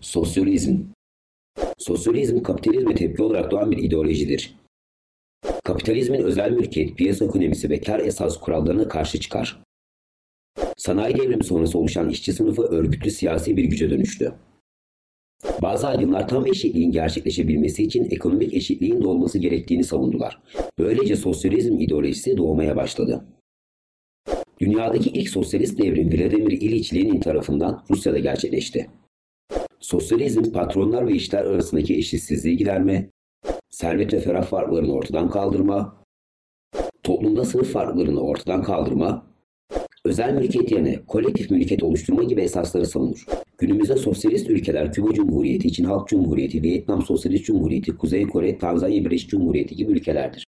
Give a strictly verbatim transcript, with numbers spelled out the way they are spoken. Sosyalizm. Sosyalizm kapitalizme tepki olarak doğan bir ideolojidir. Kapitalizmin özel mülkiyet, piyasa ekonomisi ve kar esas kurallarına karşı çıkar. Sanayi devrimi sonrası oluşan işçi sınıfı örgütlü siyasi bir güce dönüştü. Bazı aydınlar tam eşitliğin gerçekleşebilmesi için ekonomik eşitliğin de olması gerektiğini savundular. Böylece sosyalizm ideolojisi doğmaya başladı. Dünyadaki ilk sosyalist devrim Vladimir İliç Lenin tarafından Rusya'da gerçekleşti. Sosyalizm, patronlar ve işçiler arasındaki eşitsizliği giderme, servet ve ferah farklarını ortadan kaldırma, toplumda sınıf farklarını ortadan kaldırma, özel mülkiyet yerine kolektif mülkiyet oluşturma gibi esasları savunur. Günümüzde sosyalist ülkeler Küba Cumhuriyeti, Çin Halk Cumhuriyeti, Vietnam Sosyalist Cumhuriyeti, Kuzey Kore, Tanzanya Birleşik Cumhuriyeti gibi ülkelerdir.